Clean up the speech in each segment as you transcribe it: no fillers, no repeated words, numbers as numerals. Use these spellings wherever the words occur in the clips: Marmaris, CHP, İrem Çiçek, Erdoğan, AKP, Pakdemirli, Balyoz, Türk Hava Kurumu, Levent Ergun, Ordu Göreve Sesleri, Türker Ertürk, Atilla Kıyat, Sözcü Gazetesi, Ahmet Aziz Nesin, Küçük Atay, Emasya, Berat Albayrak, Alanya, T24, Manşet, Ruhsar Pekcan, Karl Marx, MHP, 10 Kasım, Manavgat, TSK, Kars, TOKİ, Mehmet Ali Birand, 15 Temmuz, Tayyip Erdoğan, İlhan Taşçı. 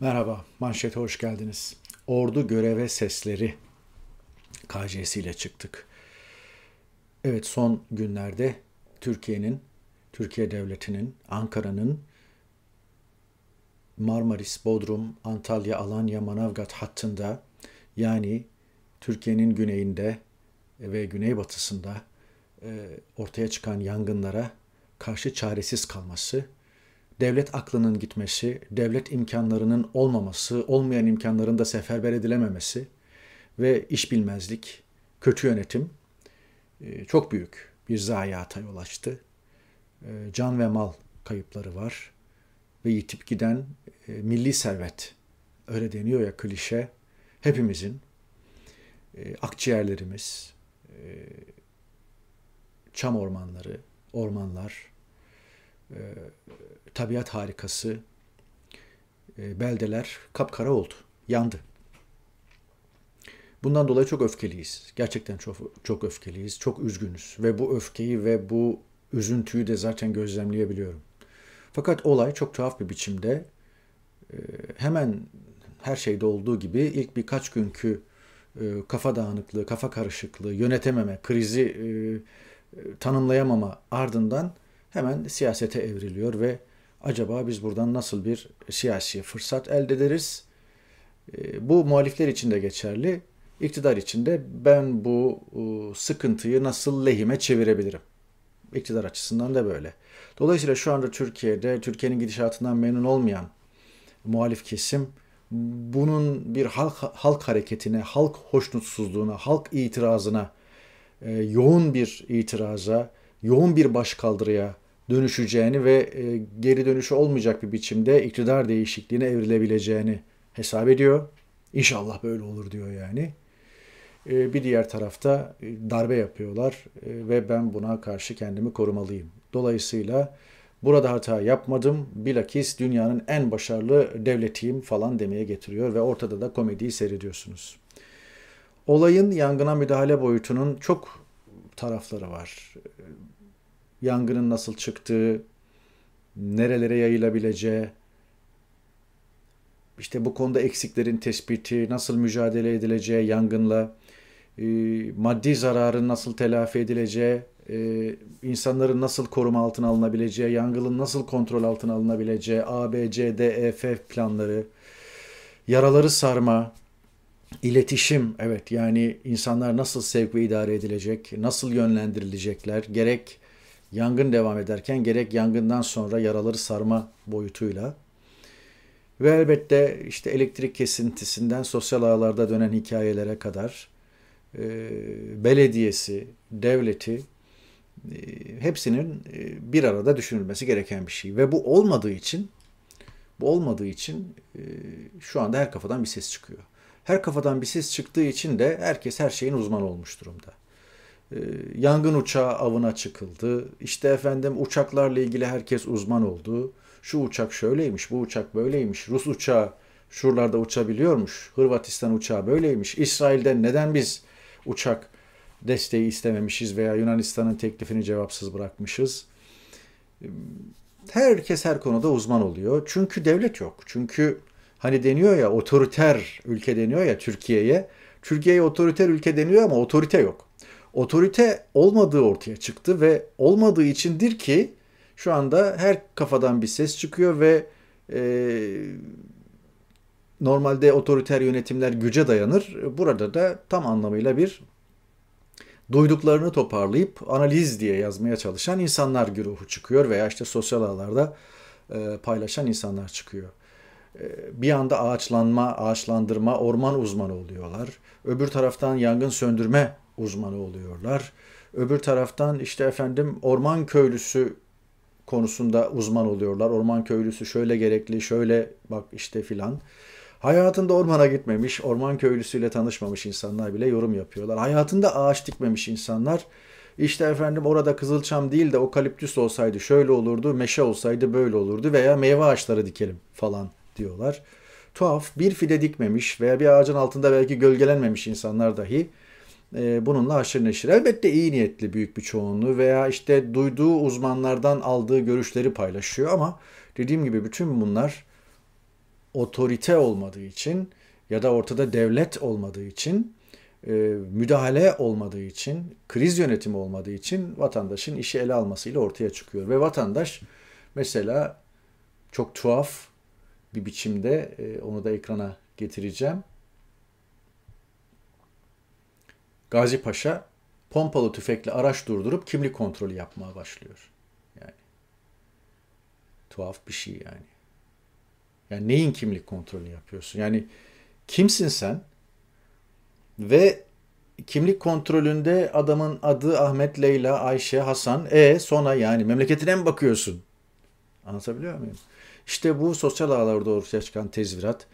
Merhaba, Manşet'e hoş geldiniz. Ordu Göreve Sesleri KC'si ile çıktık. Evet, son günlerde Türkiye Devleti'nin, Ankara'nın Marmaris, Bodrum, Antalya, Alanya, Manavgat hattında, yani Türkiye'nin güneyinde ve güneybatısında ortaya çıkan yangınlara karşı çaresiz kalması, devlet aklının gitmesi, devlet imkanlarının olmaması, olmayan imkanların da seferber edilememesi ve işbilmezlik, kötü yönetim çok büyük bir zayiata yol açtı. Can ve mal kayıpları var ve yitip giden milli servet, öyle deniyor ya klişe, hepimizin, akciğerlerimiz, çam ormanları, ormanlar, tabiat harikası, beldeler kapkara oldu, yandı. Bundan dolayı çok öfkeliyiz. Gerçekten çok öfkeliyiz, çok üzgünüz. Ve bu öfkeyi ve bu üzüntüyü de zaten gözlemleyebiliyorum. Fakat olay çok tuhaf bir biçimde hemen her şeyde olduğu gibi ilk birkaç günkü kafa dağınıklığı, kafa karışıklığı, yönetememe, krizi tanımlayamama ardından hemen siyasete evriliyor ve acaba biz buradan nasıl bir siyasi fırsat elde ederiz? Bu muhalifler için de geçerli, iktidar için de ben bu sıkıntıyı nasıl lehime çevirebilirim? İktidar açısından da böyle. Dolayısıyla şu anda Türkiye'nin gidişatından memnun olmayan muhalif kesim, bunun bir halk hareketine, halk hoşnutsuzluğuna, halk itirazına, yoğun bir itiraza, yoğun bir başkaldırıya dönüşeceğini ve geri dönüşü olmayacak bir biçimde iktidar değişikliğine evrilebileceğini hesap ediyor. İnşallah böyle olur diyor yani. Bir diğer tarafta darbe yapıyorlar ve ben buna karşı kendimi korumalıyım. Dolayısıyla burada hata yapmadım, bilakis dünyanın en başarılı devletiyim falan demeye getiriyor ve ortada da komediyi seyrediyorsunuz. Olayın yangına müdahale boyutunun çok tarafları var. Yangının nasıl çıktığı, nerelere yayılabileceği, işte bu konuda eksiklerin tespiti, nasıl mücadele edileceği yangınla, maddi zararın nasıl telafi edileceği, insanların nasıl koruma altına alınabileceği, yangının nasıl kontrol altına alınabileceği, A, B, C, D, E, F planları, yaraları sarma, İletişim, evet, yani insanlar nasıl sevk ve idare edilecek, nasıl yönlendirilecekler, gerek yangın devam ederken gerek yangından sonra yaraları sarma boyutuyla ve elbette işte elektrik kesintisinden sosyal ağlarda dönen hikayelere kadar belediyesi, devleti, hepsinin bir arada düşünülmesi gereken bir şey ve bu olmadığı için şu anda her kafadan bir ses çıkıyor. Her kafadan bir ses çıktığı için de herkes her şeyin uzmanı olmuş durumda. Yangın uçağı avına çıkıldı. İşte efendim uçaklarla ilgili herkes uzman oldu. Şu uçak şöyleymiş, bu uçak böyleymiş. Rus uçağı şuralarda uçabiliyormuş. Hırvatistan uçağı böyleymiş. İsrail'den neden biz uçak desteği istememişiz veya Yunanistan'ın teklifini cevapsız bırakmışız? Herkes her konuda uzman oluyor. Çünkü devlet yok. Çünkü hani deniyor ya, otoriter ülke deniyor ya Türkiye'ye. Türkiye'ye otoriter ülke deniyor ama otorite yok. Otorite olmadığı ortaya çıktı ve olmadığı içindir ki şu anda her kafadan bir ses çıkıyor ve normalde otoriter yönetimler güce dayanır. Burada da tam anlamıyla bir duyduklarını toparlayıp analiz diye yazmaya çalışan insanlar güruhu çıkıyor veya işte sosyal ağlarda paylaşan insanlar çıkıyor. Bir anda ağaçlandırma, orman uzmanı oluyorlar. Öbür taraftan yangın söndürme uzmanı oluyorlar. Öbür taraftan işte efendim orman köylüsü konusunda uzman oluyorlar. Orman köylüsü şöyle gerekli, şöyle bak işte filan. Hayatında ormana gitmemiş, orman köylüsüyle tanışmamış insanlar bile yorum yapıyorlar. Hayatında ağaç dikmemiş insanlar, işte efendim orada kızılçam değil de okaliptüs olsaydı şöyle olurdu, meşe olsaydı böyle olurdu veya meyve ağaçları dikelim falan diyorlar. Tuhaf, bir fide dikmemiş veya bir ağacın altında belki gölgelenmemiş insanlar dahi bununla haşır neşir. Elbette iyi niyetli büyük bir çoğunluğu veya işte duyduğu uzmanlardan aldığı görüşleri paylaşıyor ama dediğim gibi bütün bunlar otorite olmadığı için ya da ortada devlet olmadığı için, müdahale olmadığı için, kriz yönetimi olmadığı için vatandaşın işi ele almasıyla ortaya çıkıyor. Ve vatandaş mesela çok tuhaf bir biçimde, onu da ekrana getireceğim. Gazi Paşa pompalı tüfekle araç durdurup kimlik kontrolü yapmaya başlıyor. Yani tuhaf bir şey yani. Yani neyin kimlik kontrolünü yapıyorsun? Yani kimsin sen? Ve kimlik kontrolünde adamın adı Ahmet, Leyla, Ayşe, Hasan, sonra yani memleketine mi bakıyorsun? Anlatabiliyor muyum? İşte bu sosyal ağlarda ortaya çıkan tezvirat,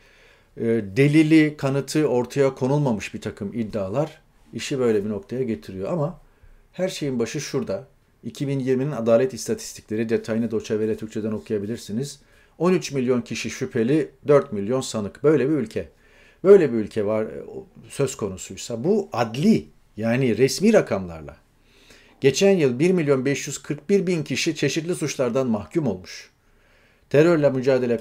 delili, kanıtı ortaya konulmamış bir takım iddialar işi böyle bir noktaya getiriyor. Ama her şeyin başı şurada. 2020'nin adalet istatistikleri, detayını Doçevere Türkçe'den okuyabilirsiniz. 13 milyon kişi şüpheli, 4 milyon sanık. Böyle bir ülke. Böyle bir ülke var söz konusuysa bu adli, yani resmi rakamlarla. Geçen yıl 1.541.000 kişi çeşitli suçlardan mahkum olmuş. Terörle mücadele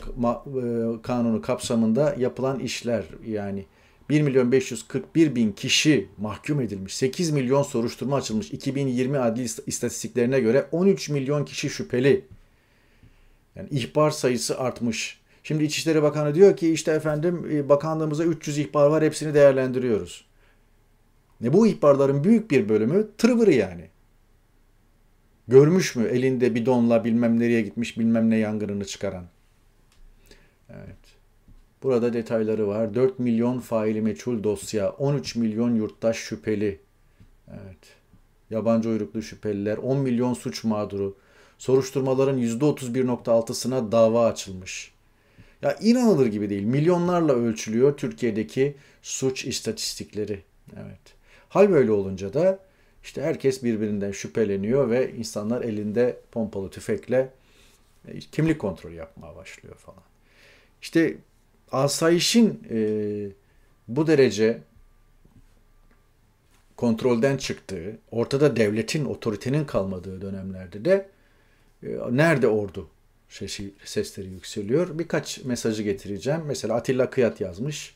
kanunu kapsamında yapılan işler, yani 1.541.000 kişi mahkum edilmiş. 8 milyon soruşturma açılmış. 2020 adli istatistiklerine göre 13 milyon kişi şüpheli. Yani ihbar sayısı artmış. Şimdi İçişleri Bakanı diyor ki işte efendim bakanlığımıza 300 ihbar var, hepsini değerlendiriyoruz. Bu ihbarların büyük bir bölümü tırvırı yani. Görmüş mü elinde bidonla bilmem nereye gitmiş, bilmem ne yangınını çıkaran? Evet. Burada detayları var. 4 milyon faili meçhul dosya, 13 milyon yurttaş şüpheli. Evet. Yabancı uyruklu şüpheliler, 10 milyon suç mağduru. Soruşturmaların %31.6'sına dava açılmış. Ya inanılır gibi değil. Milyonlarla ölçülüyor Türkiye'deki suç istatistikleri. Evet. Hal böyle olunca da işte herkes birbirinden şüpheleniyor ve insanlar elinde pompalı tüfekle kimlik kontrolü yapmaya başlıyor falan. İşte asayişin bu derece kontrolden çıktığı, ortada devletin, otoritenin kalmadığı dönemlerde de nerede ordu sesleri yükseliyor? Birkaç mesajı getireceğim. Mesela Atilla Kıyat yazmış.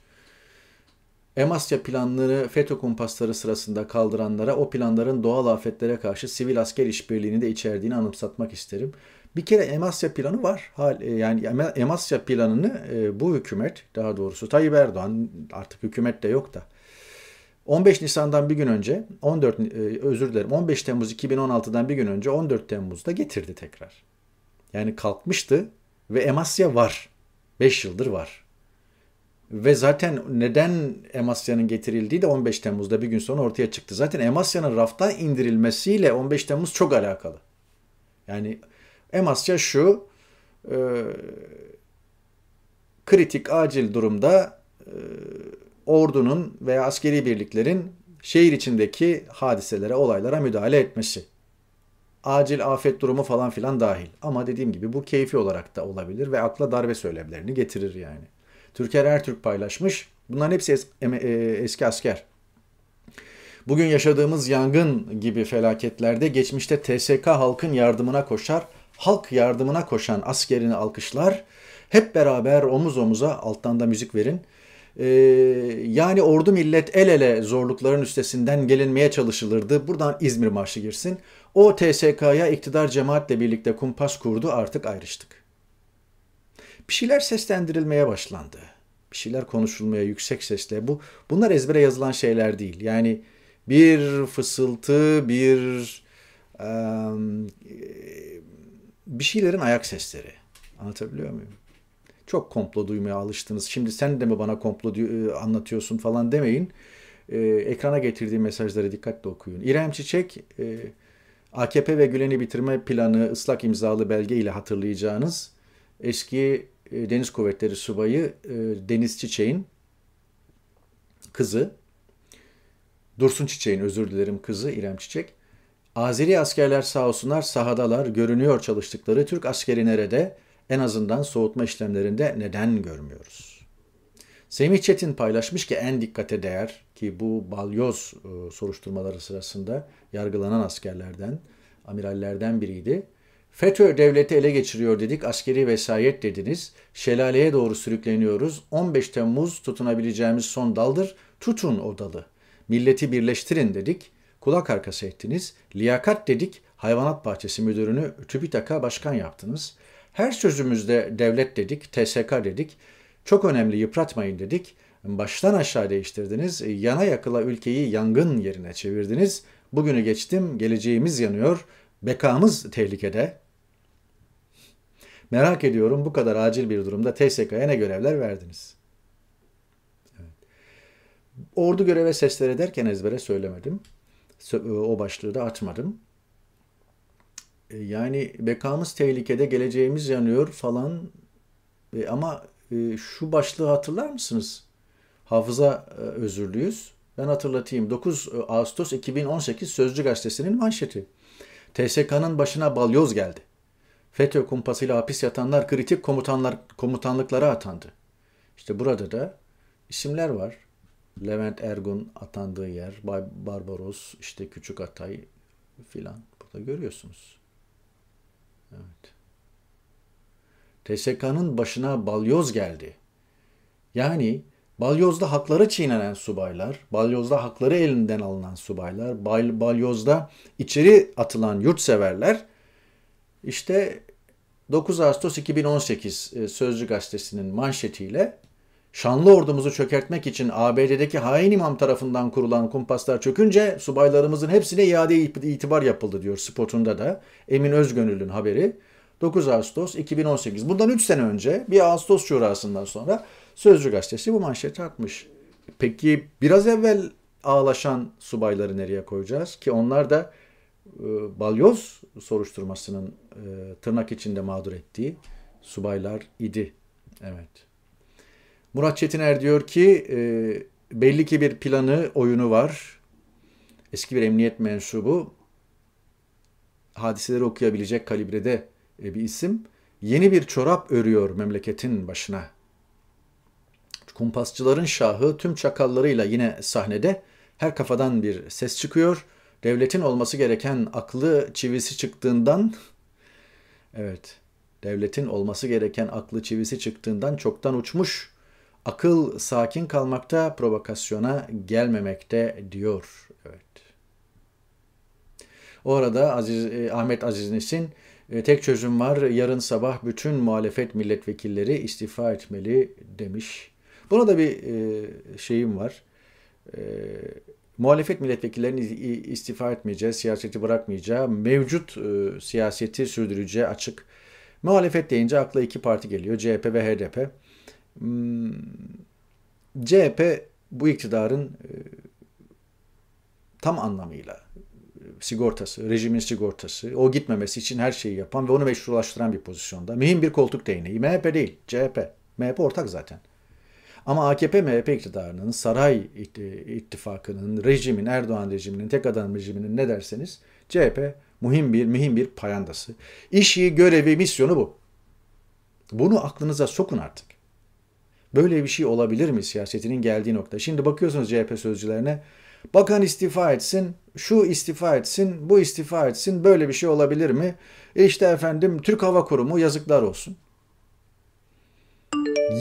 Emasya planları FETÖ kumpasları sırasında kaldıranlara o planların doğal afetlere karşı sivil asker işbirliğini de içerdiğini anımsatmak isterim. Bir kere Emasya planı var. Yani Emasya planını bu hükümet, daha doğrusu Tayyip Erdoğan, artık hükümet de yok da, 15 Nisan'dan bir gün önce 15 Temmuz 2016'dan bir gün önce 14 Temmuz'da getirdi tekrar. Yani kalkmıştı ve Emasya var. 5 yıldır var. Ve zaten neden Emasya'nın getirildiği de 15 Temmuz'da bir gün sonra ortaya çıktı. Zaten Emasya'nın raftan indirilmesiyle 15 Temmuz çok alakalı. Yani Emasya şu, kritik acil durumda ordunun veya askeri birliklerin şehir içindeki hadiselere, olaylara müdahale etmesi. Acil afet durumu falan filan dahil. Ama dediğim gibi bu keyfi olarak da olabilir ve akla darbe söylemlerini getirir yani. Türker Ertürk paylaşmış. Bunların hepsi eski asker. Bugün yaşadığımız yangın gibi felaketlerde geçmişte TSK halkın yardımına koşar, halk yardımına koşan askerini alkışlar. Hep beraber omuz omuza, alttan da müzik verin. Yani ordu millet el ele zorlukların üstesinden gelinmeye çalışılırdı. Buradan İzmir Marşı girsin. O TSK'ya iktidar cemaatle birlikte kumpas kurdu, artık ayrıştık. Bir şeyler seslendirilmeye başlandı. Bir şeyler konuşulmaya yüksek sesle. Bunlar ezbere yazılan şeyler değil. Yani bir fısıltı, bir şeylerin ayak sesleri. Anlatabiliyor muyum? Çok komplo duymaya alıştınız. Şimdi sen de mi bana komplo anlatıyorsun falan demeyin. Ekrana getirdiğim mesajları dikkatle okuyun. İrem Çiçek, AKP ve Gülen'i bitirme planı ıslak imzalı belge ile hatırlayacağınız eski Deniz Kuvvetleri Subayı Deniz Çiçek'in kızı, Dursun Çiçek'in özür dilerim kızı İrem Çiçek. Azeri askerler sağ olsunlar sahadalar, görünüyor çalıştıkları. Türk askeri nerede? En azından soğutma işlemlerinde neden görmüyoruz? Semih Çetin paylaşmış ki en dikkate değer ki bu Balyoz soruşturmaları sırasında yargılanan askerlerden, amirallerden biriydi. FETÖ devleti ele geçiriyor dedik, askeri vesayet dediniz. Şelaleye doğru sürükleniyoruz. 15 Temmuz tutunabileceğimiz son daldır. Tutun o dalı. Milleti birleştirin dedik. Kulak arkası ettiniz. Liyakat dedik. Hayvanat Bahçesi Müdürünü TÜBİTAK'a başkan yaptınız. Her sözümüzde devlet dedik, TSK dedik. Çok önemli, yıpratmayın dedik. Baştan aşağı değiştirdiniz. Yana yakıla ülkeyi yangın yerine çevirdiniz. Bugünü geçtim, geleceğimiz yanıyor. Bekamız tehlikede. Merak ediyorum, bu kadar acil bir durumda TSK'ya ne görevler verdiniz? Evet. Ordu Göreve Sesleri derken ezbere söylemedim. O başlığı da atmadım. Yani bekamız tehlikede, geleceğimiz yanıyor falan. Ama şu başlığı hatırlar mısınız? Hafıza özürlüyüz. Ben hatırlatayım. 9 Ağustos 2018 Sözcü Gazetesi'nin manşeti. TSK'nın başına balyoz geldi. FETÖ kumpasıyla hapis yatanlar kritik komutanlıklara atandı. İşte burada da isimler var. Levent Ergun atandığı yer, Barbaros, işte Küçük Atay filan. Burada görüyorsunuz. Evet. TSK'nın başına balyoz geldi. Yani Balyoz'da hakları çiğnenen subaylar, Balyoz'da hakları elinden alınan subaylar, Balyoz'da içeri atılan yurtseverler, işte 9 Ağustos 2018 Sözcü Gazetesi'nin manşetiyle şanlı ordumuzu çökertmek için ABD'deki hain imam tarafından kurulan kumpaslar çökünce subaylarımızın hepsine iade itibar yapıldı diyor spotunda da Emin Özgönül'ün haberi. 9 Ağustos 2018. Bundan 3 sene önce bir Ağustos şurasından sonra Sözcü Gazetesi bu manşeti atmış. Peki biraz evvel ağlaşan subayları nereye koyacağız? Ki onlar da balyoz soruşturmasının tırnak içinde mağdur ettiği subaylar idi. Evet. Murat Çetiner diyor ki belli ki bir planı, oyunu var. Eski bir emniyet mensubu, hadiseleri okuyabilecek kalibrede bir isim. Yeni bir çorap örüyor memleketin başına. Kumpasçıların şahı tüm çakallarıyla yine sahnede. Her kafadan bir ses çıkıyor. Devletin olması gereken aklı çivisi çıktığından, evet, devletin olması gereken aklı çivisi çıktığından çoktan uçmuş. Akıl sakin kalmakta, provokasyona gelmemekte diyor. Evet. O arada Ahmet Aziz Nesin, tek çözüm var, yarın sabah bütün muhalefet milletvekilleri istifa etmeli demiş. Buna da bir şeyim var. Muhalefet milletvekillerini istifa etmeyeceği, siyaseti bırakmayacağı, mevcut siyaseti sürdüreceği açık. Muhalefet deyince akla iki parti geliyor, CHP ve HDP. CHP bu iktidarın tam anlamıyla sigortası, rejimin sigortası, o gitmemesi için her şeyi yapan ve onu meşrulaştıran bir pozisyonda. Mühim bir koltuk değneği. MHP değil, CHP. MHP ortak zaten. Ama AKP-MHP iktidarının, saray ittifakının, rejimin, Erdoğan rejiminin, tek adam rejiminin ne derseniz, CHP mühim bir payandası. İşi, görevi, misyonu bu. Bunu aklınıza sokun artık. Böyle bir şey olabilir mi siyasetinin geldiği nokta? Şimdi bakıyorsunuz CHP sözcülerine, bakan istifa etsin, şu istifa etsin, bu istifa etsin, böyle bir şey olabilir mi? İşte efendim Türk Hava Kurumu, yazıklar olsun.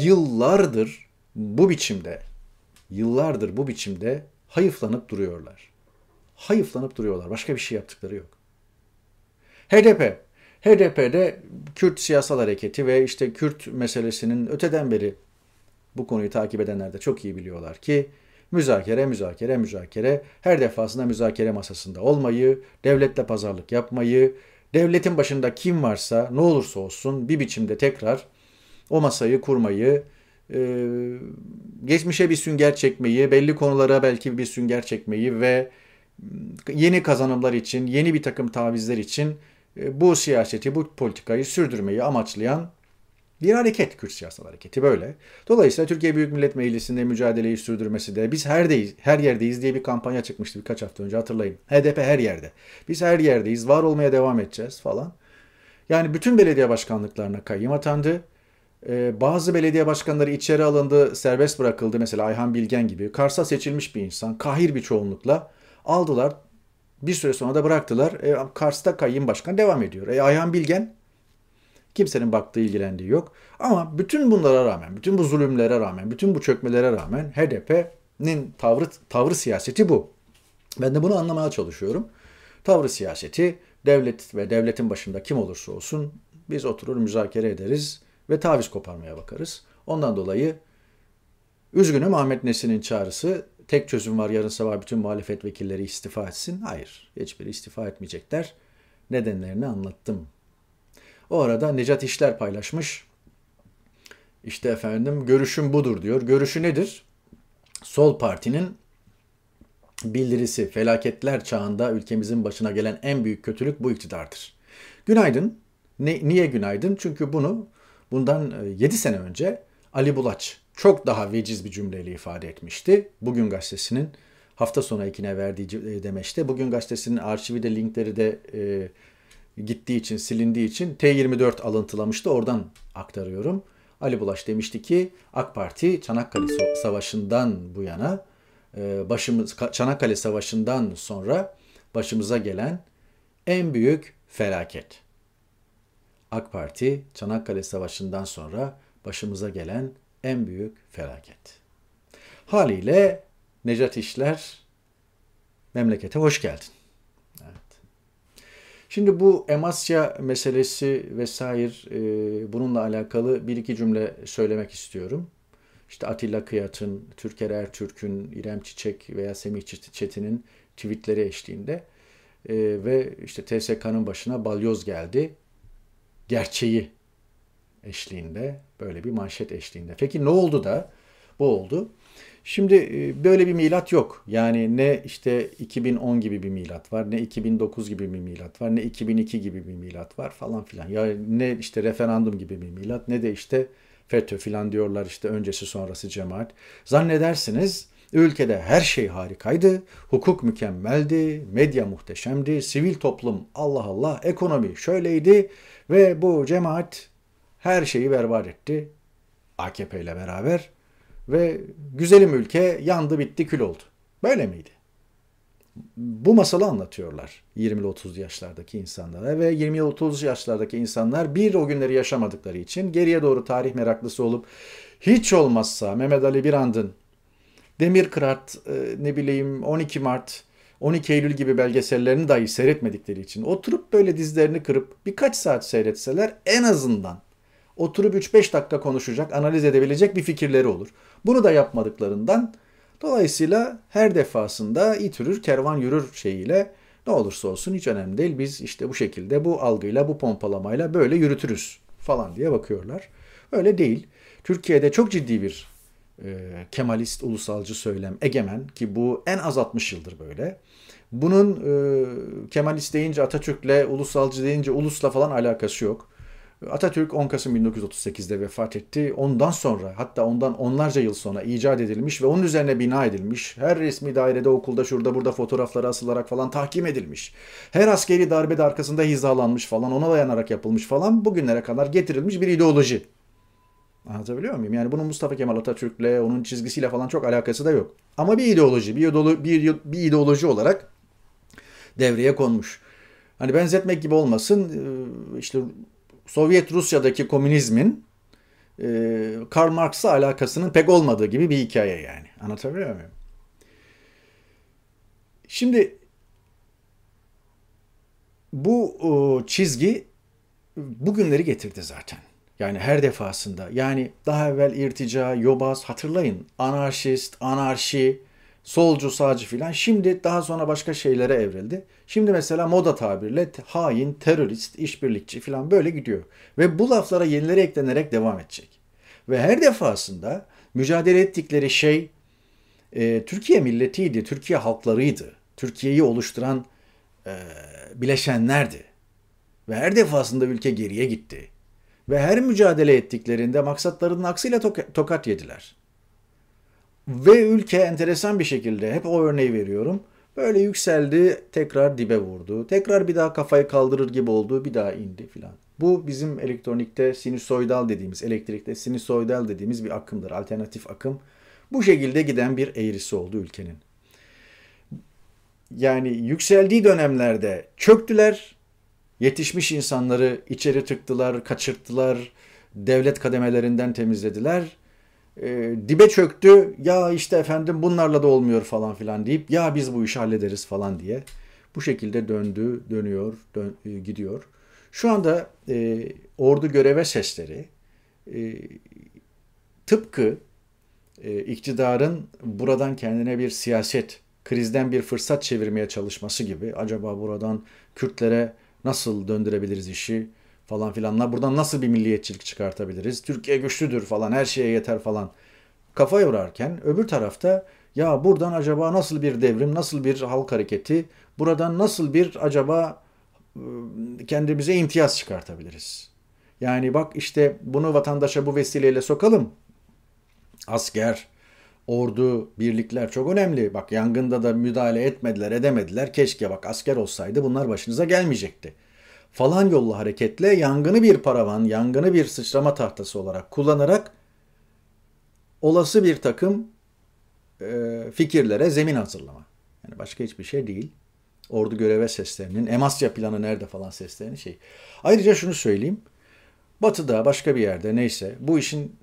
Yıllardır bu biçimde, hayıflanıp duruyorlar. Başka bir şey yaptıkları yok. HDP'de Kürt siyasal hareketi ve işte Kürt meselesinin öteden beri bu konuyu takip edenler de çok iyi biliyorlar ki müzakere, her defasında müzakere masasında olmayı, devletle pazarlık yapmayı, devletin başında kim varsa ne olursa olsun bir biçimde tekrar o masayı kurmayı, geçmişe bir sünger çekmeyi, belli konulara belki bir sünger çekmeyi ve yeni kazanımlar için, yeni bir takım tavizler için bu siyaseti, bu politikayı sürdürmeyi amaçlayan bir hareket, Kürt siyasal hareketi böyle. Dolayısıyla Türkiye Büyük Millet Meclisi'nde mücadeleyi sürdürmesi de biz her yerdeyiz diye bir kampanya çıkmıştı birkaç hafta önce, hatırlayın. HDP her yerde. Biz her yerdeyiz, var olmaya devam edeceğiz falan. Yani bütün belediye başkanlıklarına kayyım atandı. Bazı belediye başkanları içeri alındı, serbest bırakıldı. Mesela Ayhan Bilgen gibi. Kars'a seçilmiş bir insan, kahir bir çoğunlukla aldılar, Bir süre sonra da bıraktılar. Kars'ta kayyum başkan devam ediyor. Ayhan Bilgen, kimsenin baktığı, ilgilendiği yok. Ama bütün bunlara rağmen, bütün bu zulümlere rağmen, bütün bu çökmelere rağmen HDP'nin tavrı siyaseti bu. Ben de bunu anlamaya çalışıyorum. Tavrı siyaseti, devlet ve devletin başında kim olursa olsun biz oturur müzakere ederiz ve taviz koparmaya bakarız. Ondan dolayı üzgünüm, Ahmet Nesin'in çağrısı tek çözüm var, yarın sabah bütün muhalefet vekilleri istifa etsin. Hayır, hiçbiri istifa etmeyecekler. Nedenlerini anlattım. O arada Necati İşler paylaşmış. İşte efendim görüşüm budur diyor. Görüşü nedir? Sol Parti'nin bildirisi, felaketler çağında ülkemizin başına gelen en büyük kötülük bu iktidardır. Günaydın. Niye günaydın? Çünkü bundan 7 sene önce Ali Bulaç çok daha veciz bir cümleyle ifade etmişti. Bugün Gazetesi'nin hafta sonu ekine verdiği demeçte. Bugün Gazetesi'nin arşivi de, linkleri de gittiği için, silindiği için T24 alıntılamıştı. Oradan aktarıyorum. Ali Bulaç demişti ki AK Parti Çanakkale Savaşı'ndan bu yana Çanakkale Savaşı'ndan sonra başımıza gelen en büyük felaket. AK Parti Çanakkale Savaşı'ndan sonra başımıza gelen en büyük felaket. Haliyle Necati İşler, memlekete hoş geldin. Evet. Şimdi bu Emasya meselesi vesaire, bununla alakalı bir iki cümle söylemek istiyorum. İşte Atilla Kıyat'ın, Türker Ertürk'ün, İrem Çiçek veya Semih Çetin'in tweetleri eşliğinde ve işte TSK'nın başına Balyoz geldi. Gerçeği eşliğinde, böyle bir manşet eşliğinde. Peki ne oldu da bu oldu? Şimdi böyle bir milat yok. Yani ne işte 2010 gibi bir milat var, ne 2009 gibi bir milat var, ne 2002 gibi bir milat var falan filan. Yani ne işte referandum gibi bir milat, ne de işte FETÖ filan diyorlar, işte öncesi sonrası cemaat. Zannedersiniz ülkede her şey harikaydı, hukuk mükemmeldi, medya muhteşemdi, sivil toplum Allah Allah, ekonomi şöyleydi ve bu cemaat her şeyi berbat etti AKP ile beraber ve güzelim ülke yandı, bitti, kül oldu. Böyle miydi? Bu masalı anlatıyorlar 20-30 yaşlardaki insanlara ve 20-30 yaşlardaki insanlar bir o günleri yaşamadıkları için geriye doğru tarih meraklısı olup hiç olmazsa Mehmet Ali Birand'ın, Demirkırat, ne bileyim 12 Mart, 12 Eylül gibi belgesellerini dahi seyretmedikleri için oturup böyle dizlerini kırıp birkaç saat seyretseler en azından oturup 3-5 dakika konuşacak, analiz edebilecek bir fikirleri olur. Bunu da yapmadıklarından dolayısıyla her defasında it yürür, kervan yürür şeyiyle ne olursa olsun hiç önemli değil. Biz işte bu şekilde, bu algıyla, bu pompalamayla böyle yürütürüz falan diye bakıyorlar. Öyle değil. Türkiye'de çok ciddi bir Kemalist, ulusalcı söylem egemen ki bu en az 60 yıldır böyle. Bunun Kemalist deyince Atatürk'le, ulusalcı deyince ulusla falan alakası yok. Atatürk 10 Kasım 1938'de vefat etti. Ondan sonra, hatta ondan onlarca yıl sonra icat edilmiş ve onun üzerine bina edilmiş. Her resmi dairede, okulda, şurada, burada fotoğrafları asılarak falan tahkim edilmiş. Her askeri darbede arkasında hizalanmış falan, ona dayanarak yapılmış falan, bugünlere kadar getirilmiş bir ideoloji. Anlatabiliyor muyum? Yani bunun Mustafa Kemal Atatürk'le, onun çizgisiyle falan çok alakası da yok. Ama bir ideoloji, bir ideoloji olarak devreye konmuş. Hani benzetmek gibi olmasın, işte Sovyet Rusya'daki komünizmin Karl Marx'la alakasının pek olmadığı gibi bir hikaye yani. Anlatabiliyor muyum? Şimdi bu çizgi bugünleri getirdi zaten. Yani her defasında. Yani daha evvel irtica, yobaz, hatırlayın. Anarşist, anarşi, solcu, sağcı filan. Şimdi daha sonra başka şeylere evrildi. Şimdi mesela moda tabirle hain, terörist, işbirlikçi filan böyle gidiyor. Ve bu laflara yenileri eklenerek devam edecek. Ve her defasında mücadele ettikleri şey Türkiye milletiydi, Türkiye halklarıydı. Türkiye'yi oluşturan bileşenlerdi. Ve her defasında ülke geriye gitti. Ve her mücadele ettiklerinde maksatlarının aksiyle tokat yediler. Ve ülke enteresan bir şekilde, hep o örneği veriyorum, böyle yükseldi, tekrar dibe vurdu. Tekrar bir daha kafayı kaldırır gibi oldu, bir daha indi filan. Bu bizim elektronikte sinüsoidal dediğimiz, elektrikte sinüsoidal dediğimiz bir akımdır. Alternatif akım. Bu şekilde giden bir eğrisi oldu ülkenin. yani yükseldiği dönemlerde çöktüler, yetişmiş insanları içeri tıktılar, kaçırttılar, devlet kademelerinden temizlediler. Dibe çöktü, ya işte efendim bunlarla da olmuyor falan filan deyip ya biz bu işi hallederiz falan diye bu şekilde döndü, dönüyor, gidiyor. Şu anda Ordu Göreve Sesleri tıpkı iktidarın buradan kendine bir siyaset, krizden bir fırsat çevirmeye çalışması gibi acaba buradan Kürtlere nasıl döndürebiliriz işi falan filanla, buradan nasıl bir milliyetçilik çıkartabiliriz, Türkiye güçlüdür falan, her şeye yeter falan kafa yorarken öbür tarafta ya buradan acaba nasıl bir devrim, nasıl bir halk hareketi, buradan nasıl bir acaba kendimize imtiyaz çıkartabiliriz. Yani bak işte bunu vatandaşa bu vesileyle sokalım. Asker, ordu, birlikler çok önemli. Bak yangında da müdahale etmediler, edemediler. Keşke bak asker olsaydı bunlar başınıza gelmeyecekti. Falan yollu hareketle yangını bir paravan, yangını bir sıçrama tahtası olarak kullanarak olası bir takım fikirlere zemin hazırlama. Yani başka hiçbir şey değil. Ordu Göreve Seslerinin, Emasya planı nerede falan seslerinin şey. Ayrıca şunu söyleyeyim. Batı'da başka bir yerde neyse bu işin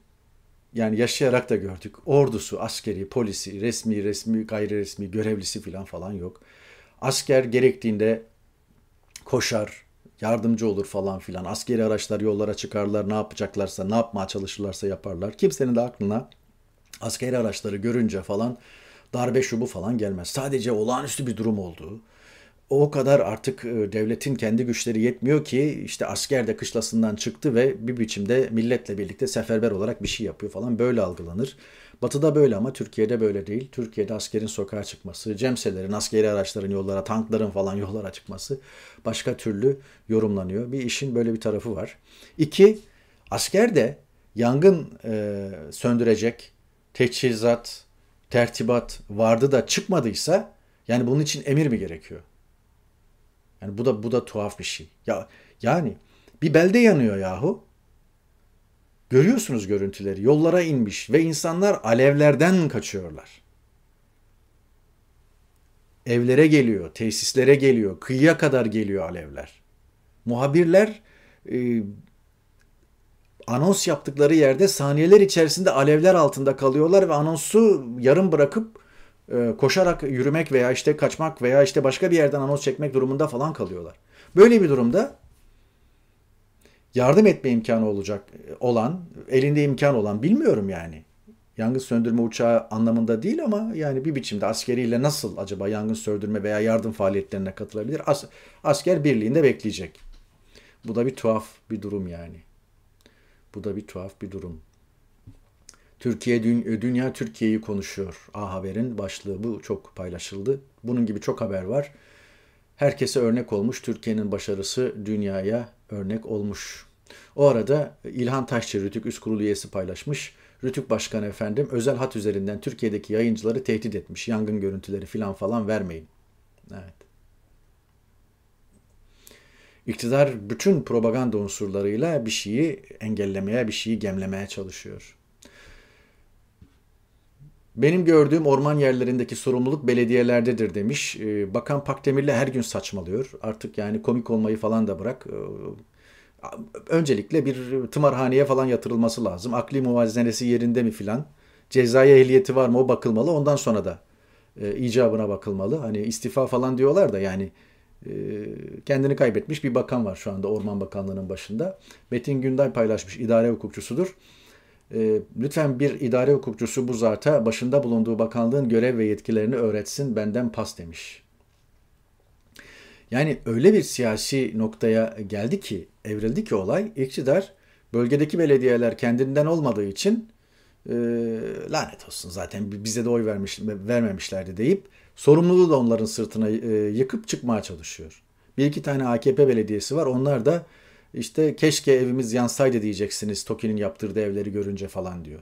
yani yaşayarak da gördük. Ordusu, askeri, polisi, resmi, gayri resmi, görevlisi falan yok. Asker gerektiğinde koşar, yardımcı olur falan filan. Askeri araçlar yollara çıkarlar, ne yapacaklarsa, ne yapmaya çalışırlarsa yaparlar. Kimsenin de aklına askeri araçları görünce falan darbe şubu falan gelmez. Sadece olağanüstü bir durum olduğu. O kadar artık devletin kendi güçleri yetmiyor ki işte asker de kışlasından çıktı ve bir biçimde milletle birlikte seferber olarak bir şey yapıyor falan, böyle algılanır. Batı'da böyle ama Türkiye'de böyle değil. Türkiye'de askerin sokağa çıkması, cemselerin, askeri araçların yollara, tankların falan yollara çıkması başka türlü yorumlanıyor. Bir işin böyle bir tarafı var. 2. Asker de yangın söndürecek teçhizat, tertibat vardı da çıkmadıysa yani bunun için emir mi gerekiyor? Yani bu da tuhaf bir şey. Ya yani bir belde yanıyor yahu. Görüyorsunuz görüntüleri. Yollara inmiş ve insanlar alevlerden kaçıyorlar. Evlere geliyor, tesislere geliyor, kıyıya kadar geliyor alevler. Muhabirler anons yaptıkları yerde saniyeler içerisinde alevler altında kalıyorlar ve anonsu yarım bırakıp koşarak yürümek veya işte kaçmak veya işte başka bir yerden anons çekmek durumunda falan kalıyorlar. Böyle bir durumda yardım etme imkanı olacak olan, elinde imkan olan, bilmiyorum yani. Yangın söndürme uçağı anlamında değil ama yani bir biçimde askeriyle nasıl acaba yangın söndürme veya yardım faaliyetlerine katılabilir? Asker birliğinde bekleyecek. Bu da bir tuhaf bir durum yani. Türkiye, dünya Türkiye'yi konuşuyor. A Haber'in başlığı bu, çok paylaşıldı. Bunun gibi çok haber var. Herkese örnek olmuş. Türkiye'nin başarısı dünyaya örnek olmuş. O arada İlhan Taşçı, RTÜK Üst Kurulu üyesi paylaşmış. RTÜK Başkanı efendim özel hat üzerinden Türkiye'deki yayıncıları tehdit etmiş. Yangın görüntüleri falan vermeyin. Evet. İktidar bütün propaganda unsurlarıyla bir şeyi engellemeye, bir şeyi gemlemeye çalışıyor. Benim gördüğüm orman yerlerindeki sorumluluk belediyelerdedir demiş. Bakan Pakdemir'le her gün saçmalıyor. Artık yani komik olmayı falan da bırak. Öncelikle bir tımarhaneye falan yatırılması lazım. Akli muvazenesi yerinde mi filan? Cezai ehliyeti var mı? O bakılmalı. Ondan sonra da icabına bakılmalı. Hani istifa falan diyorlar da yani kendini kaybetmiş bir bakan var şu anda Orman Bakanlığı'nın başında. Metin Günday paylaşmış, idare hukukçusudur. Lütfen bir idare hukukçusu bu zata başında bulunduğu bakanlığın görev ve yetkilerini öğretsin, benden pas demiş. Yani öyle bir siyasi noktaya geldi ki, evrildi ki olay, iktidar bölgedeki belediyeler kendinden olmadığı için lanet olsun zaten bize de oy vermemişlerdi deyip sorumluluğu da onların sırtına yıkıp çıkmaya çalışıyor. Bir iki tane AKP belediyesi var, onlar da İşte keşke evimiz yansaydı diyeceksiniz TOKİ'nin yaptırdığı evleri görünce falan diyor.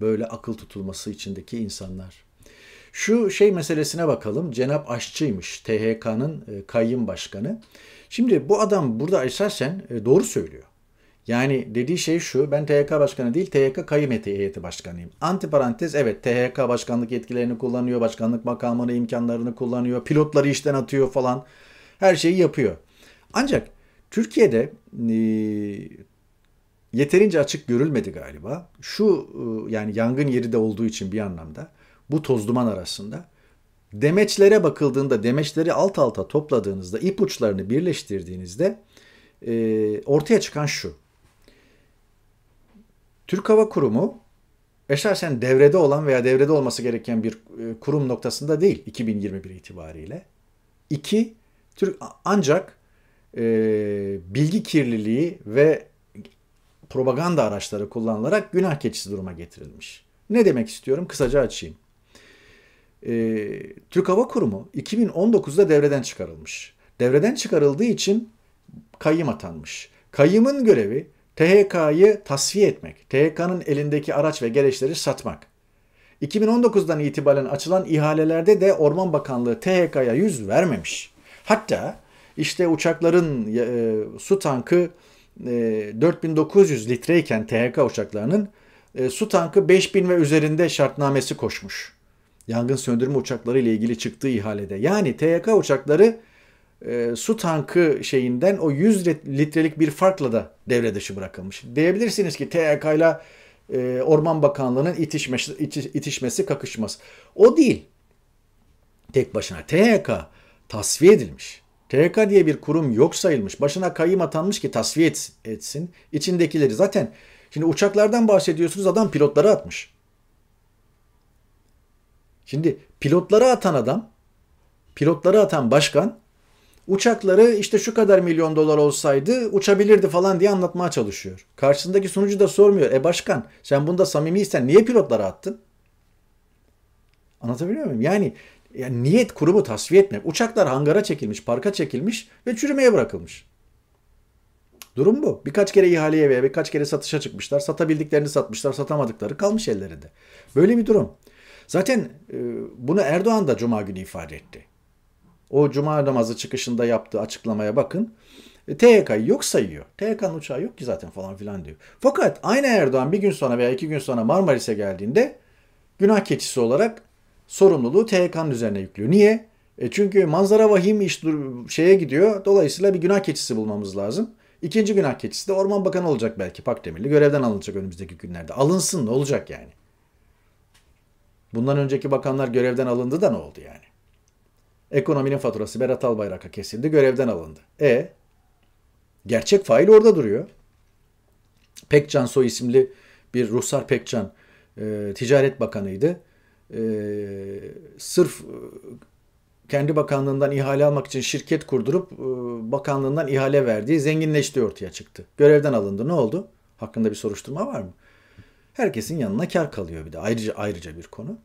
Böyle akıl tutulması içindeki insanlar. Şu şey meselesine bakalım. Cenap Aşçı'ymış THK'nın kayyum başkanı. Şimdi bu adam burada esasen doğru söylüyor. Yani dediği şey şu, ben THK başkanı değil, THK kayyum heyeti başkanıyım. Antiparantez, evet THK başkanlık yetkilerini kullanıyor, başkanlık makamını, imkanlarını kullanıyor, pilotları işten atıyor falan, her şeyi yapıyor. Ancak Türkiye'de yeterince açık görülmedi galiba. Şu yani yangın yeri de olduğu için bir anlamda bu toz duman arasında demeçlere bakıldığında, demeçleri alt alta topladığınızda, ipuçlarını birleştirdiğinizde ortaya çıkan şu. Türk Hava Kurumu esasen devrede olan veya devrede olması gereken bir kurum noktasında değil 2021 itibariyle. İki, ancak bilgi kirliliği ve propaganda araçları kullanılarak günah keçisi duruma getirilmiş. Ne demek istiyorum? Kısaca açayım. Türk Hava Kurumu 2019'da devreden çıkarılmış. Devreden çıkarıldığı için kayyım atanmış. Kayyımın görevi THK'yı tasfiye etmek. THK'nın elindeki araç ve gereçleri satmak. 2019'dan itibaren açılan ihalelerde de Orman Bakanlığı THK'ya yüz vermemiş. Hatta işte uçakların su tankı 4900 litreyken THK uçaklarının su tankı 5000 ve üzerinde şartnamesi koşmuş. Yangın söndürme uçakları ile ilgili çıktığı ihalede. Yani THK uçakları su tankı şeyinden o 100 litrelik bir farkla da devre dışı bırakılmış. Diyebilirsiniz ki THK ile Orman Bakanlığı'nın itişmesi kakışmaz. O değil. Tek başına THK tasfiye edilmiş. THK diye bir kurum yok sayılmış. Başına kayyum atanmış ki tasfiye etsin. İçindekileri zaten. Şimdi uçaklardan bahsediyorsunuz, adam pilotları atmış. Şimdi pilotları atan başkan uçakları işte şu kadar milyon dolar olsaydı uçabilirdi falan diye anlatmaya çalışıyor. Karşısındaki sunucu da sormuyor. Başkan sen bunda samimiysen niye pilotları attın? Anlatabiliyor muyum? Yani niyet kurumu tasfiye etmek. Uçaklar hangara çekilmiş, parka çekilmiş ve çürümeye bırakılmış. Durum bu. Birkaç kere ihaleye veya birkaç kere satışa çıkmışlar. Satabildiklerini satmışlar, satamadıkları kalmış ellerinde. Böyle bir durum. Zaten bunu Erdoğan da Cuma günü ifade etti. O Cuma namazı çıkışında yaptığı açıklamaya bakın. THK'yı yok sayıyor. THK'nın uçağı yok ki zaten falan filan diyor. Fakat aynı Erdoğan bir gün sonra veya iki gün sonra Marmaris'e geldiğinde günah keçisi olarak sorumluluğu THK'nın üzerine yüklüyor. Niye? Çünkü manzara vahim şeye gidiyor. Dolayısıyla bir günah keçisi bulmamız lazım. İkinci günah keçisi de Orman Bakanı olacak belki. Pakdemirli görevden alınacak önümüzdeki günlerde. Alınsın, ne olacak yani? Bundan önceki bakanlar görevden alındı da ne oldu yani? Ekonominin faturası Berat Albayrak'a kesildi, görevden alındı. Gerçek fail orada duruyor. Pekcan Soy isimli bir Ruhsar Pekcan Ticaret Bakanı'ydı. Sırf kendi bakanlığından ihale almak için şirket kurdurup bakanlığından ihale verdiği zenginleştiği ortaya çıktı. Görevden alındı. Ne oldu? Hakkında bir soruşturma var mı? Herkesin yanına kar kalıyor bir de. Ayrıca bir konu.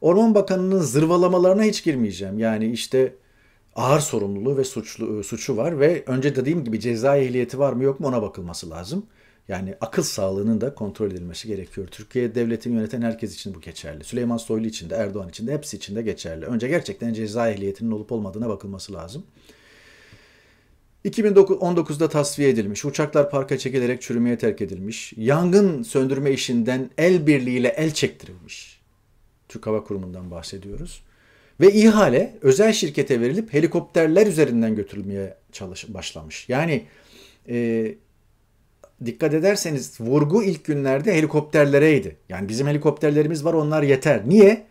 Orman Bakanı'nın zırvalamalarına hiç girmeyeceğim. Yani işte ağır sorumluluğu ve suçu var ve önce dediğim gibi ceza ehliyeti var mı yok mu ona bakılması lazım. Yani akıl sağlığının da kontrol edilmesi gerekiyor. Türkiye devletini yöneten herkes için bu geçerli. Süleyman Soylu için de, Erdoğan için de, hepsi için de geçerli. Önce gerçekten ceza ehliyetinin olup olmadığına bakılması lazım. 2019'da tasfiye edilmiş, uçaklar parka çekilerek çürümeye terk edilmiş, yangın söndürme işinden el birliğiyle el çektirilmiş. Türk Hava Kurumu'ndan bahsediyoruz. Ve ihale özel şirkete verilip helikopterler üzerinden götürülmeye başlamış. Yani dikkat ederseniz vurgu ilk günlerde helikopterlereydi. Yani bizim helikopterlerimiz var, onlar yeter. Niye?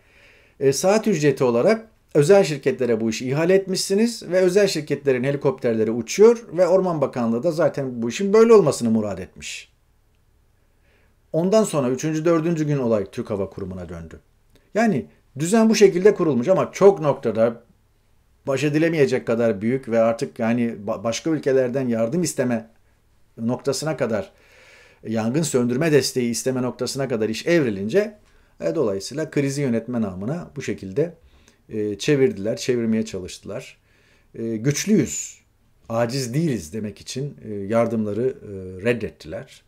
Saat ücreti olarak özel şirketlere bu işi ihale etmişsiniz ve özel şirketlerin helikopterleri uçuyor ve Orman Bakanlığı da zaten bu işin böyle olmasını murad etmiş. Ondan sonra 3. 4. gün olay Türk Hava Kurumu'na döndü. Yani düzen bu şekilde kurulmuş ama çok noktada baş edilemeyecek kadar büyük ve artık yani başka ülkelerden yardım isteme noktasına kadar, yangın söndürme desteği isteme noktasına kadar iş evrilince dolayısıyla krizi yönetme namına bu şekilde çevirdiler, çevirmeye çalıştılar. Güçlüyüz, aciz değiliz demek için yardımları reddettiler.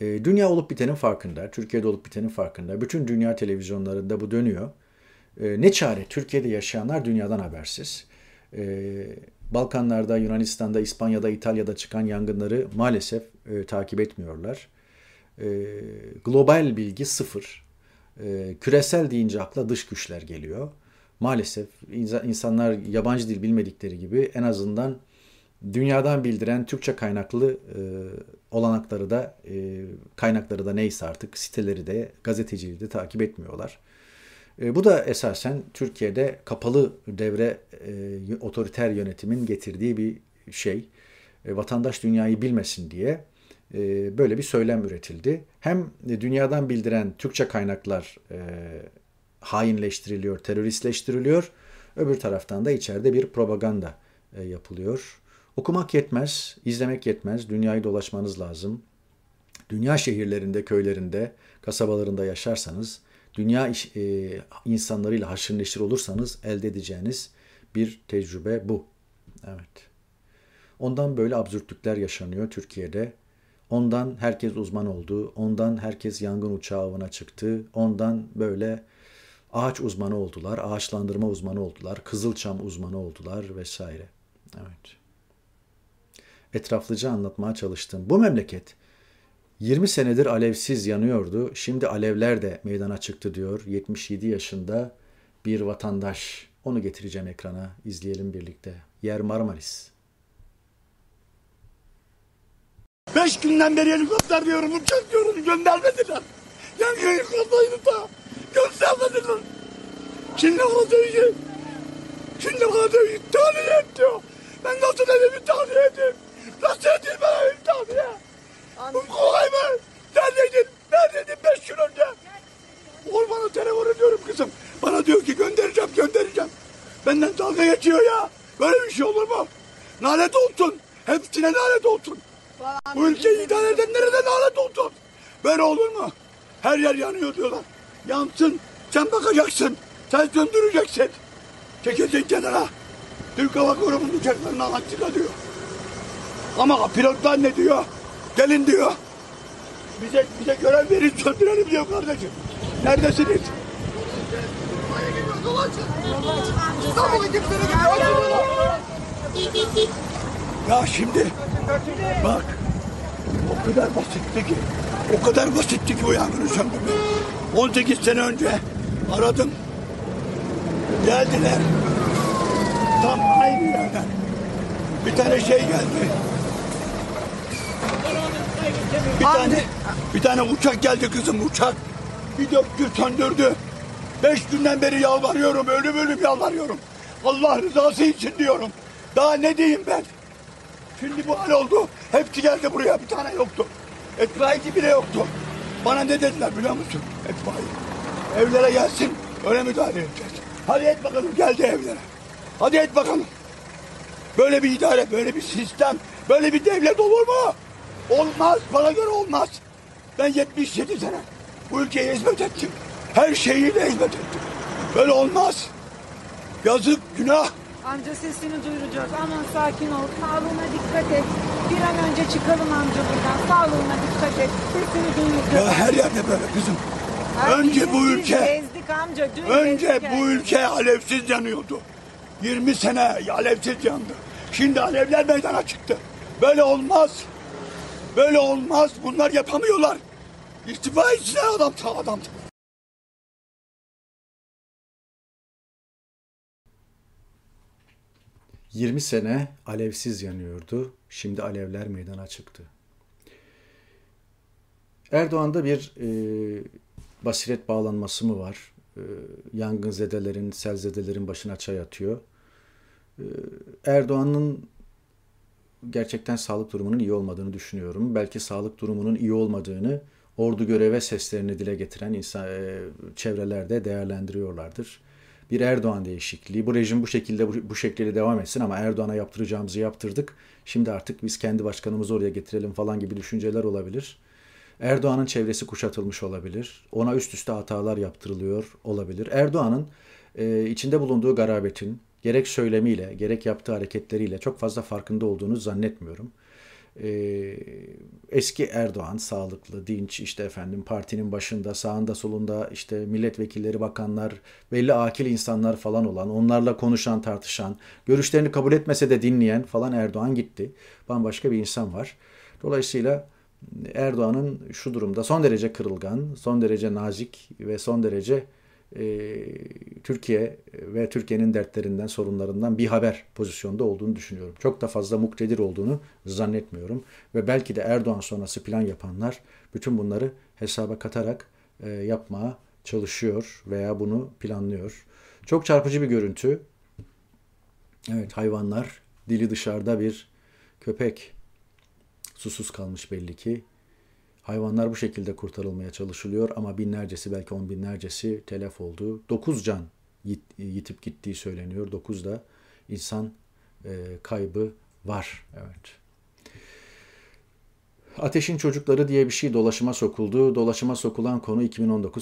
Dünya olup bitenin farkında, Türkiye'de olup bitenin farkında. Bütün dünya televizyonlarında bu dönüyor. Ne çare, Türkiye'de yaşayanlar dünyadan habersiz. Balkanlarda, Yunanistan'da, İspanya'da, İtalya'da çıkan yangınları maalesef takip etmiyorlar. Global bilgi sıfır. Küresel deyince akla dış güçler geliyor. Maalesef insanlar yabancı dil bilmedikleri gibi en azından dünyadan bildiren Türkçe kaynaklı olanakları da, kaynakları da neyse artık, siteleri de, gazeteciliği de takip etmiyorlar. Bu da esasen Türkiye'de kapalı devre otoriter yönetimin getirdiği bir şey. Vatandaş dünyayı bilmesin diye böyle bir söylem üretildi. Hem dünyadan bildiren Türkçe kaynaklar hainleştiriliyor, teröristleştiriliyor. Öbür taraftan da içeride bir propaganda yapılıyor. Okumak yetmez, izlemek yetmez. Dünyayı dolaşmanız lazım. Dünya şehirlerinde, köylerinde, kasabalarında yaşarsanız, dünya insanlarıyla haşır neşir olursanız elde edeceğiniz bir tecrübe bu. Evet. Ondan böyle absürtlükler yaşanıyor Türkiye'de. Ondan herkes uzman oldu. Ondan herkes yangın uçağı avına çıktı. Ondan böyle ağaç uzmanı oldular, ağaçlandırma uzmanı oldular, kızılçam uzmanı oldular vesaire. Evet. Etraflıca anlatmaya çalıştım. Bu memleket 20 senedir alevsiz yanıyordu. Şimdi alevler de meydana çıktı diyor. 77 yaşında bir vatandaş. Onu getireceğim ekrana. İzleyelim birlikte. Yer Marmaris. 5 günden beri helikopter diyorum. Uçak diyorum. Göndermediler. Yani helikopterdaydı da. Göndermediler. Şimdi ona dövüyor. Şimdi ona dövüyor. Tahliye et diyor. Ben nasıl evimi tahliye edeyim? Nasıl edeyim ben evimi tahliye? Bu kolay mı? Neredeydin? Neredeydin 5 gün önce? Ormana telefon ediyorum kızım. Bana diyor ki göndereceğim, göndereceğim. Benden dalga geçiyor ya. Böyle bir şey olur mu? Lanet olsun. Hepsine lanet olsun. Bu ülkeyi idare edenlere de lanet olsun. Böyle olur mu? Her yer yanıyor diyorlar. Yansın. Sen bakacaksın. Sen söndüreceksin. Çekeceksin kenara. Türk Hava Kurumu'nun uçaklarını anlattık diyor. Ama pilotlar ne diyor? Gelin diyor. Bize görev verin, söndürelim diyor kardeşim. Neredesiniz? Buraya gidiyor, dolaşın. İstanbul'a kimsene gidiyor. Ya şimdi, bak, o kadar basitti ki, o kadar basitti ki o yangını söndürme. 18 sene önce aradım, geldiler. Tam aynı yerden bir tane şey geldi. Bir tane uçak geldi kızım, uçak. Bir döktü, söndürdü. 5 günden beri yalvarıyorum, ölüm ölüm yalvarıyorum. Allah rızası için diyorum. Daha ne diyeyim ben? Şimdi bu hal oldu. Hepsi geldi buraya, bir tane yoktu. Etfaiye bile yoktu. Bana ne dediler biliyor musun? Etfaiye. Evlere gelsin, öyle müdahale edeceğiz. Hadi et bakalım, geldi evlere. Hadi et bakalım. Böyle bir idare, böyle bir sistem, böyle bir devlet olur mu? Olmaz, bana göre olmaz. Ben 77 sene bu ülkeye hizmet ettim. Her şeyiyle hizmet ettim. Böyle olmaz. Yazık, günah. Amca sesini duyuracağız. Aman sakin ol, sağlığına dikkat et. Bir an önce çıkalım amca buradan. Sağlığına dikkat et. Sesini duyuracağız. Ya her yerde böyle kızım. Her önce bu ülke, gezdik amca, önce bu ülke alevsiz yanıyordu. 20 sene alevsiz yandı. Şimdi alevler meydana çıktı. Böyle olmaz. Böyle olmaz. Bunlar yapamıyorlar. İstifa etsinler adam. " 20 sene alevsiz yanıyordu. Şimdi alevler meydana çıktı. Erdoğan'da bir basiret bağlanması mı var? Yangınzedelerin, selzedelerin başına çay atıyor. Erdoğan'ın gerçekten sağlık durumunun iyi olmadığını düşünüyorum. Belki sağlık durumunun iyi olmadığını Ordu Göreve Seslerini dile getiren insan, çevrelerde değerlendiriyorlardır. Bir Erdoğan değişikliği, bu rejim bu şekilde bu şekliyle devam etsin ama Erdoğan'a yaptıracağımızı yaptırdık. Şimdi artık biz kendi başkanımızı oraya getirelim falan gibi düşünceler olabilir. Erdoğan'ın çevresi kuşatılmış olabilir. Ona üst üste hatalar yaptırılıyor olabilir. Erdoğan'ın içinde bulunduğu garabetin gerek söylemiyle gerek yaptığı hareketleriyle çok fazla farkında olduğunu zannetmiyorum. eski Erdoğan, sağlıklı, dinç, işte efendim partinin başında, sağında solunda işte milletvekilleri, bakanlar, belli akil insanlar falan olan, onlarla konuşan, tartışan, görüşlerini kabul etmese de dinleyen falan Erdoğan gitti. Bambaşka bir insan var. Dolayısıyla Erdoğan'ın şu durumda son derece kırılgan, son derece nazik ve son derece Türkiye ve Türkiye'nin dertlerinden, sorunlarından bir haber pozisyonda olduğunu düşünüyorum. Çok da fazla muktedir olduğunu zannetmiyorum. Ve belki de Erdoğan sonrası plan yapanlar bütün bunları hesaba katarak yapmaya çalışıyor veya bunu planlıyor. Çok çarpıcı bir görüntü. Evet, hayvanlar, dili dışarıda bir köpek. Susuz kalmış belli ki. Hayvanlar bu şekilde kurtarılmaya çalışılıyor ama binlercesi, belki on binlercesi telef oldu. 9 can yitip gittiği söyleniyor. 9 da insan kaybı var. Evet. Ateşin çocukları diye bir şey dolaşıma sokuldu. Dolaşıma sokulan konu 2019